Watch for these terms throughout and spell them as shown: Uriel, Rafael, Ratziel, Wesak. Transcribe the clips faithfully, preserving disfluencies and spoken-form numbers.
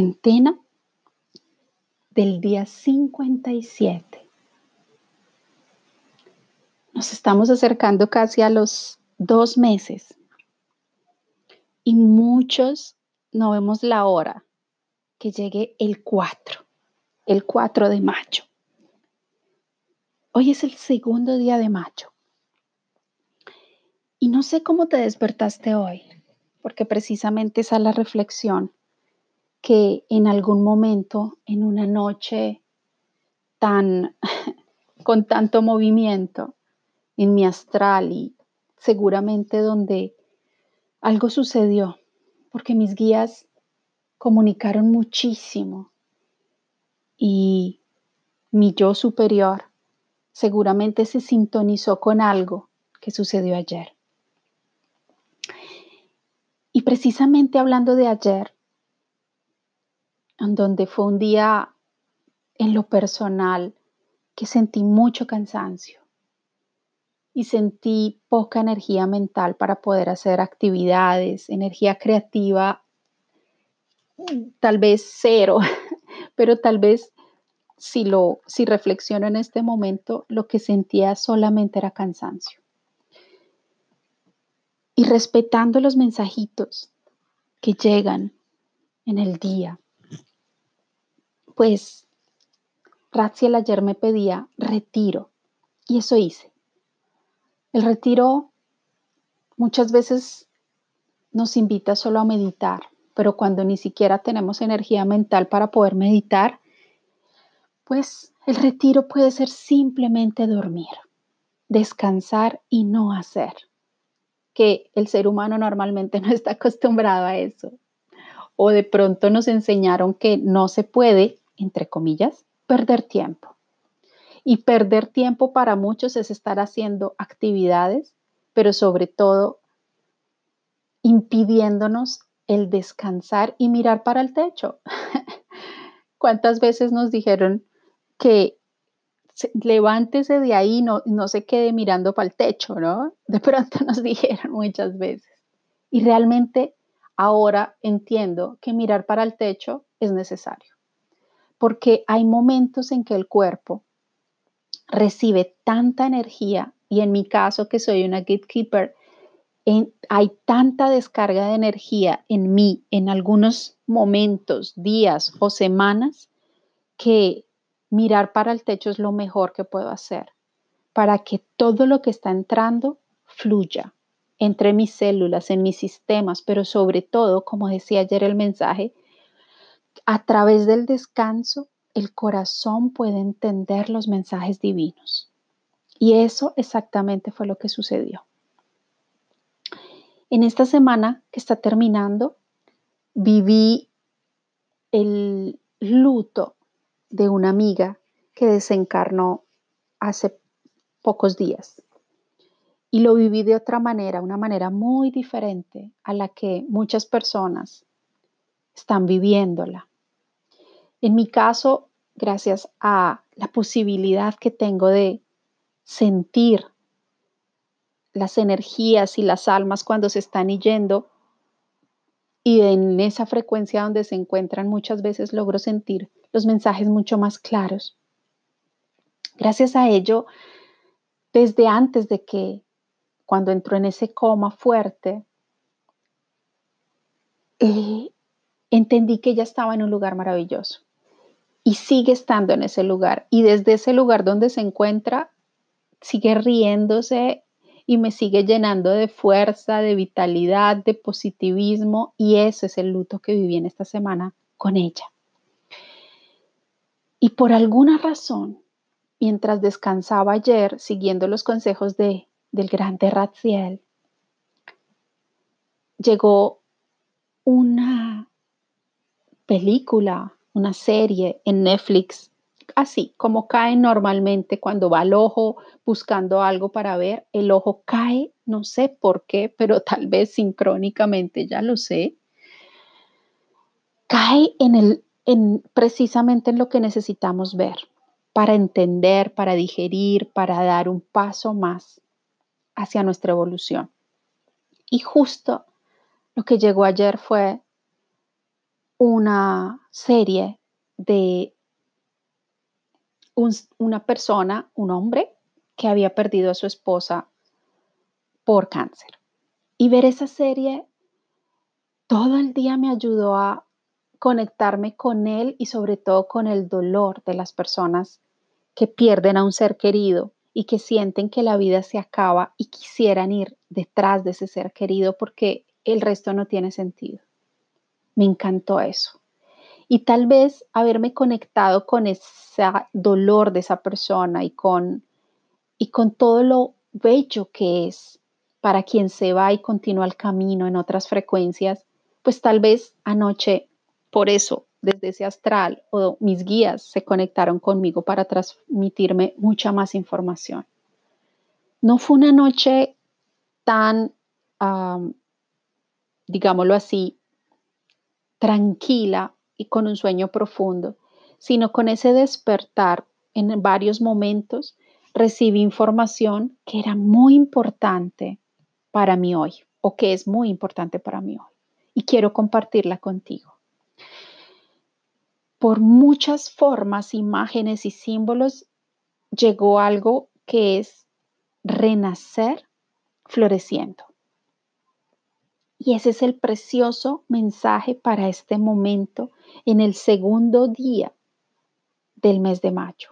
centena del día cincuenta y siete. Nos estamos acercando casi a los dos meses y muchos no vemos la hora que llegue el cuatro, el cuatro de mayo. Hoy es el segundo día de mayo. Y no sé cómo te despertaste hoy, porque precisamente esa es la reflexión que en algún momento, en una noche tan con tanto movimiento en mi astral y seguramente donde algo sucedió, porque mis guías comunicaron muchísimo y mi yo superior seguramente se sintonizó con algo que sucedió ayer. Y precisamente hablando de ayer, en donde fue un día en lo personal que sentí mucho cansancio y sentí poca energía mental para poder hacer actividades, energía creativa, tal vez cero, pero tal vez si, lo, si reflexiono en este momento, lo que sentía solamente era cansancio. Y respetando los mensajitos que llegan en el día, pues Ratziel ayer me pedía retiro y eso hice. El retiro muchas veces nos invita solo a meditar, pero cuando ni siquiera tenemos energía mental para poder meditar, pues el retiro puede ser simplemente dormir, descansar y no hacer. Que el ser humano normalmente no está acostumbrado a eso. O de pronto nos enseñaron que no se puede, entre comillas, perder tiempo. Y perder tiempo para muchos es estar haciendo actividades, pero sobre todo impidiéndonos el descansar y mirar para el techo. ¿Cuántas veces nos dijeron que levántese de ahí, no, no se quede mirando para el techo, ¿no? De pronto nos dijeron muchas veces. Y realmente ahora entiendo que mirar para el techo es necesario, porque hay momentos en que el cuerpo recibe tanta energía, y en mi caso que soy una gatekeeper, en, hay tanta descarga de energía en mí en algunos momentos, días o semanas, que mirar para el techo es lo mejor que puedo hacer para que todo lo que está entrando fluya entre mis células, en mis sistemas, pero sobre todo, como decía ayer el mensaje, a través del descanso, el corazón puede entender los mensajes divinos. Y eso exactamente fue lo que sucedió. En esta semana que está terminando, viví el luto de una amiga que desencarnó hace pocos días. Y lo viví de otra manera, una manera muy diferente a la que muchas personas están viviéndola. En mi caso, gracias a la posibilidad que tengo de sentir las energías y las almas cuando se están yendo, y en esa frecuencia donde se encuentran muchas veces logro sentir los mensajes mucho más claros. Gracias a ello, desde antes de que, cuando entró en ese coma fuerte, eh, entendí que ella estaba en un lugar maravilloso y sigue estando en ese lugar. Y desde ese lugar donde se encuentra, sigue riéndose y me sigue llenando de fuerza, de vitalidad, de positivismo, y eso es el luto que viví en esta semana con ella. Y por alguna razón, mientras descansaba ayer, siguiendo los consejos de, del grande Ratziel, llegó una película, una serie en Netflix, así como cae normalmente cuando va al ojo buscando algo para ver, el ojo cae, no sé por qué, pero tal vez sincrónicamente, ya lo sé, cae en el En, precisamente en lo que necesitamos ver para entender, para digerir, para dar un paso más hacia nuestra evolución. Y justo lo que llegó ayer fue una serie de un, una persona, un hombre, que había perdido a su esposa por cáncer. Y ver esa serie todo el día me ayudó a conectarme con él y sobre todo con el dolor de las personas que pierden a un ser querido y que sienten que la vida se acaba y quisieran ir detrás de ese ser querido porque el resto no tiene sentido. Me encantó eso. Y tal vez haberme conectado con ese dolor de esa persona y con, y con todo lo bello que es para quien se va y continúa el camino en otras frecuencias, pues tal vez anoche, por eso, desde ese astral o mis guías se conectaron conmigo para transmitirme mucha más información. No fue una noche tan, um, digámoslo así, tranquila y con un sueño profundo, sino con ese despertar en varios momentos recibí información que era muy importante para mí hoy o que es muy importante para mí hoy y quiero compartirla contigo. Por muchas formas, imágenes y símbolos llegó algo que es renacer floreciendo. Y ese es el precioso mensaje para este momento en el segundo día del mes de mayo.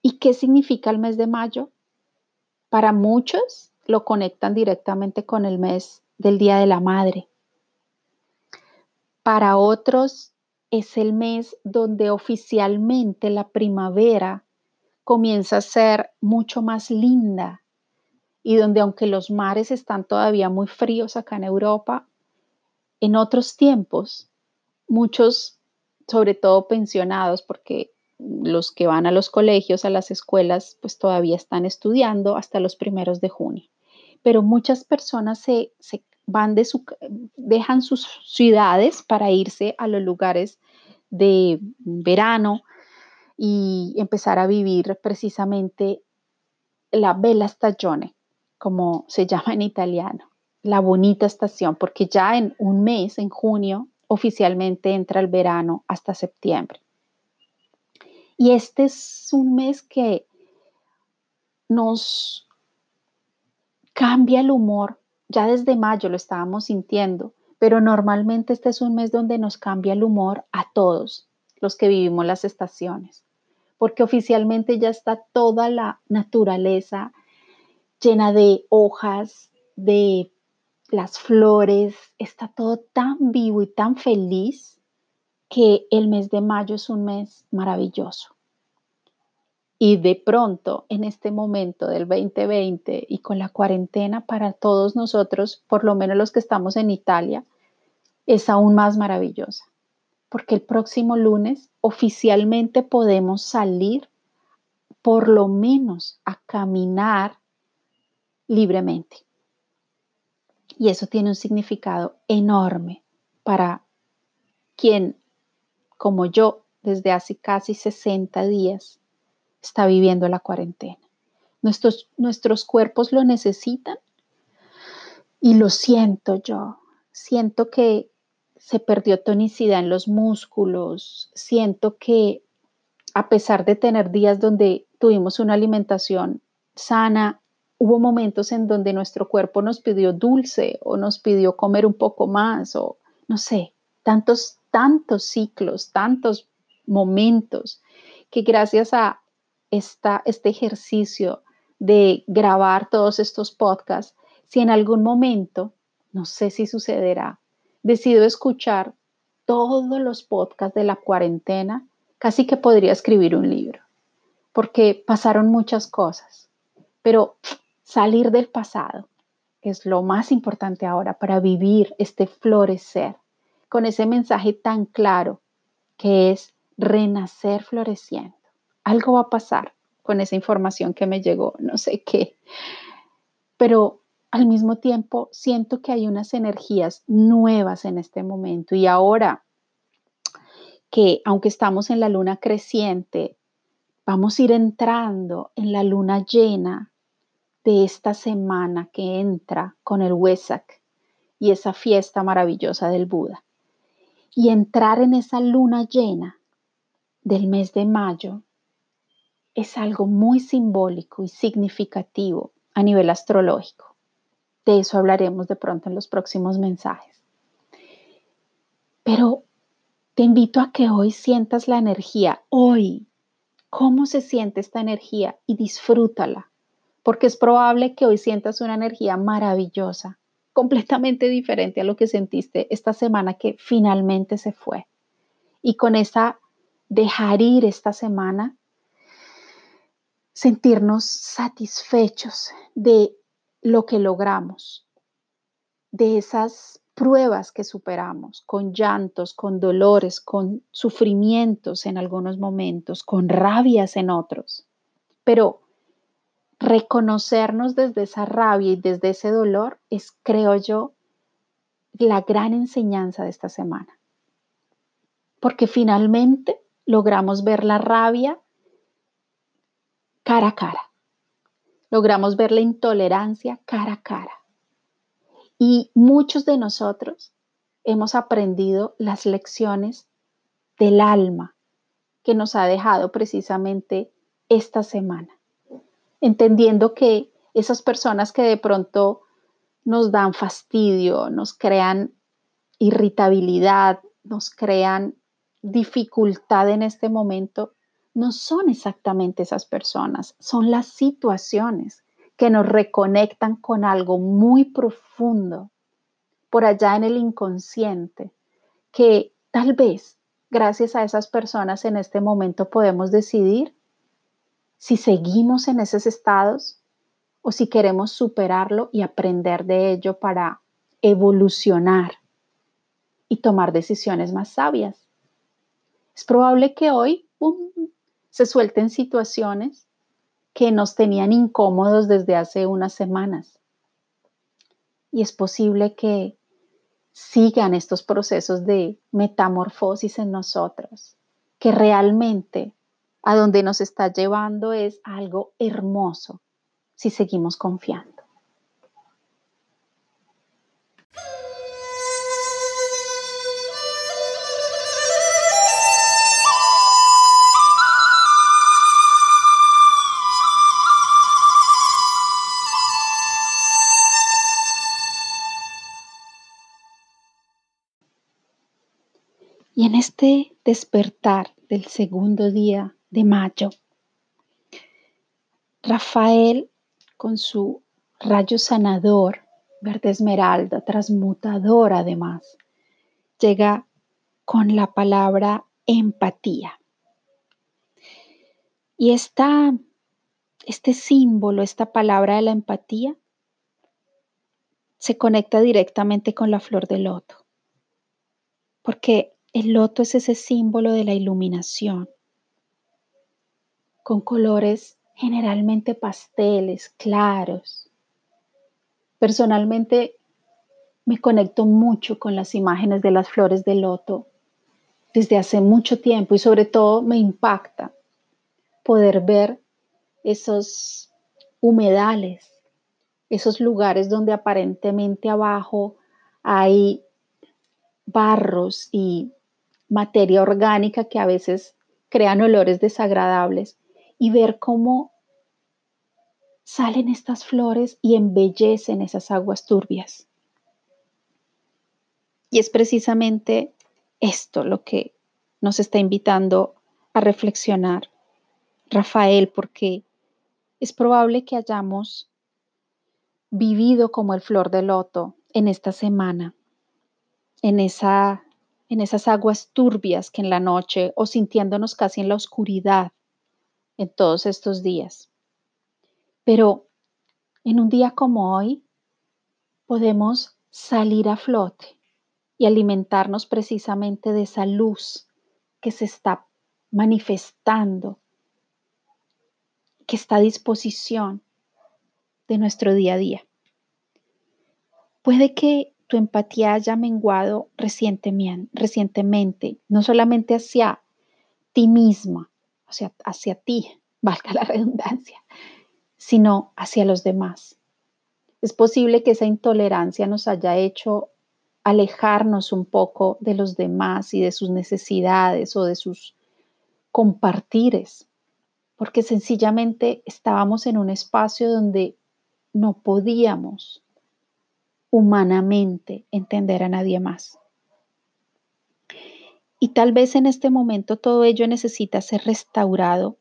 ¿Y qué significa el mes de mayo? Para muchos lo conectan directamente con el mes del Día de la Madre. Para otros es el mes donde oficialmente la primavera comienza a ser mucho más linda y donde aunque los mares están todavía muy fríos acá en Europa, en otros tiempos, muchos, sobre todo pensionados, porque los que van a los colegios, a las escuelas, pues todavía están estudiando hasta los primeros de junio. Pero muchas personas se, se Van de su, dejan sus ciudades para irse a los lugares de verano y empezar a vivir precisamente la bella stagione, como se llama en italiano, la bonita estación, porque ya en un mes, en junio, oficialmente entra el verano hasta septiembre. Y este es un mes que nos cambia el humor. Ya desde mayo lo estábamos sintiendo, pero normalmente este es un mes donde nos cambia el humor a todos los que vivimos las estaciones, porque oficialmente ya está toda la naturaleza llena de hojas, de las flores, está todo tan vivo y tan feliz que el mes de mayo es un mes maravilloso. Y de pronto, en este momento del veinte veinte y con la cuarentena para todos nosotros, por lo menos los que estamos en Italia, es aún más maravillosa. Porque el próximo lunes oficialmente podemos salir, por lo menos, a caminar libremente. Y eso tiene un significado enorme para quien, como yo, desde hace casi sesenta días, está viviendo la cuarentena. Nuestros, nuestros cuerpos lo necesitan y lo siento yo. Siento que se perdió tonicidad en los músculos. Siento que a pesar de tener días donde tuvimos una alimentación sana, hubo momentos en donde nuestro cuerpo nos pidió dulce o nos pidió comer un poco más o no sé, tantos, tantos ciclos, tantos momentos que gracias a Esta, este ejercicio de grabar todos estos podcasts, si en algún momento, no sé si sucederá, decido escuchar todos los podcasts de la cuarentena, casi que podría escribir un libro, porque pasaron muchas cosas, pero salir del pasado es lo más importante ahora para vivir este florecer, con ese mensaje tan claro que es renacer floreciendo. Algo va a pasar con esa información que me llegó, no sé qué. Pero al mismo tiempo siento que hay unas energías nuevas en este momento. Y ahora que aunque estamos en la luna creciente, vamos a ir entrando en la luna llena de esta semana que entra con el Wesak y esa fiesta maravillosa del Buda. y entrar en esa luna llena del mes de mayo es algo muy simbólico y significativo a nivel astrológico. De eso hablaremos de pronto en los próximos mensajes. Pero te invito a que hoy sientas la energía, hoy, cómo se siente esta energía y disfrútala, porque es probable que hoy sientas una energía maravillosa, completamente diferente a lo que sentiste esta semana que finalmente se fue. Y con esa dejar ir esta semana, sentirnos satisfechos de lo que logramos, de esas pruebas que superamos, con llantos, con dolores, con sufrimientos en algunos momentos, con rabias en otros. Pero reconocernos desde esa rabia y desde ese dolor es, creo yo, la gran enseñanza de esta semana. Porque finalmente logramos ver la rabia cara a cara. Logramos ver la intolerancia cara a cara. Y muchos de nosotros hemos aprendido las lecciones del alma que nos ha dejado precisamente esta semana. Entendiendo que esas personas que de pronto nos dan fastidio, nos crean irritabilidad, nos crean dificultad en este momento, no son exactamente esas personas, son las situaciones que nos reconectan con algo muy profundo, por allá en el inconsciente, que tal vez gracias a esas personas en este momento podemos decidir si seguimos en esos estados o si queremos superarlo y aprender de ello para evolucionar y tomar decisiones más sabias. Es probable que hoy um, se suelten situaciones que nos tenían incómodos desde hace unas semanas. Y es posible que sigan estos procesos de metamorfosis en nosotros, que realmente a donde nos está llevando es algo hermoso si seguimos confiando. Y en este despertar del segundo día de mayo, Rafael, con su rayo sanador, verde esmeralda, transmutador además, llega con la palabra empatía. Y esta, este símbolo, esta palabra de la empatía, se conecta directamente con la flor de loto. Porque el loto es ese símbolo de la iluminación, con colores generalmente pasteles, claros. Personalmente me conecto mucho con las imágenes de las flores de loto desde hace mucho tiempo y sobre todo me impacta poder ver esos humedales, esos lugares donde aparentemente abajo hay barros y materia orgánica que a veces crean olores desagradables y ver cómo salen estas flores y embellecen esas aguas turbias. Y es precisamente esto lo que nos está invitando a reflexionar Rafael, porque es probable que hayamos vivido como el flor de loto en esta semana. En, esa, en esas aguas turbias que en la noche o sintiéndonos casi en la oscuridad en todos estos días. Pero en un día como hoy podemos salir a flote y alimentarnos precisamente de esa luz que se está manifestando, que está a disposición de nuestro día a día. Puede que tu empatía haya menguado recientemente, no solamente hacia ti misma, o sea, hacia ti, valga la redundancia, sino hacia los demás. Es posible que esa intolerancia nos haya hecho alejarnos un poco de los demás y de sus necesidades o de sus compartires, porque sencillamente estábamos en un espacio donde no podíamos humanamente entender a nadie más. Y tal vez en este momento todo ello necesita ser restaurado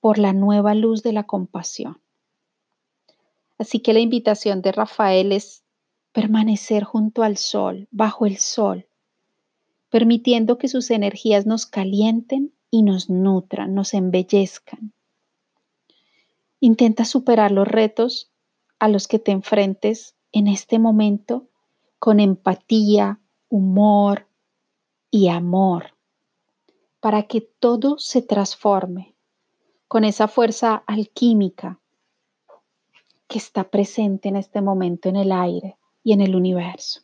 por la nueva luz de la compasión. Así que la invitación de Rafael es permanecer junto al sol, bajo el sol, permitiendo que sus energías nos calienten y nos nutran, nos embellezcan. Intenta superar los retos a los que te enfrentes en este momento con empatía, humor y amor, para que todo se transforme con esa fuerza alquímica que está presente en este momento en el aire y en el universo.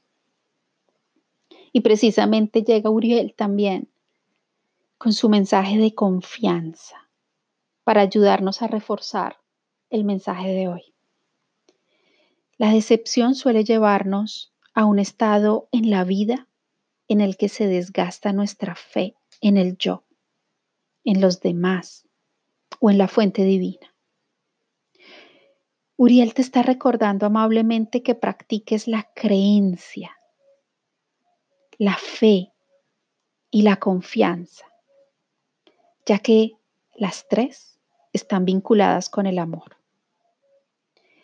Y precisamente llega Uriel también con su mensaje de confianza para ayudarnos a reforzar el mensaje de hoy. La decepción suele llevarnos a un estado en la vida en el que se desgasta nuestra fe en el yo, en los demás o en la fuente divina. Uriel te está recordando amablemente que practiques la creencia, la fe y la confianza, ya que las tres están vinculadas con el amor.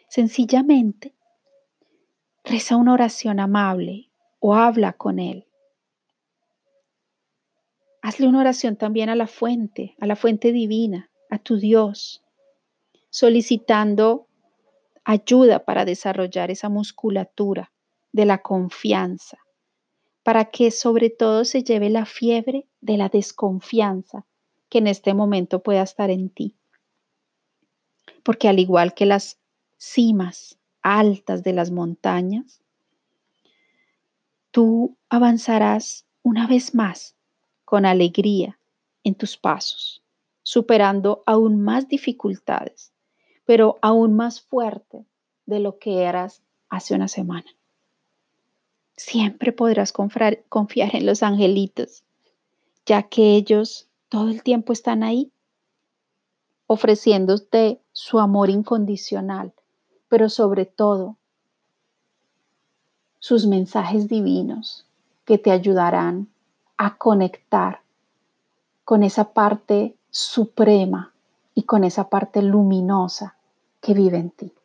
Sencillamente, reza una oración amable o habla con él. Hazle una oración también a la fuente, a la fuente divina, a tu Dios, solicitando ayuda para desarrollar esa musculatura de la confianza, para que sobre todo se lleve la fiebre de la desconfianza que en este momento pueda estar en ti. Porque al igual que las cimas altas de las montañas, tú avanzarás una vez más con alegría en tus pasos, superando aún más dificultades, pero aún más fuerte de lo que eras hace una semana. Siempre podrás confiar, confiar en los angelitos, ya que ellos todo el tiempo están ahí, ofreciéndote su amor incondicional, pero sobre todo, sus mensajes divinos que te ayudarán a conectar con esa parte suprema y con esa parte luminosa que vive en ti.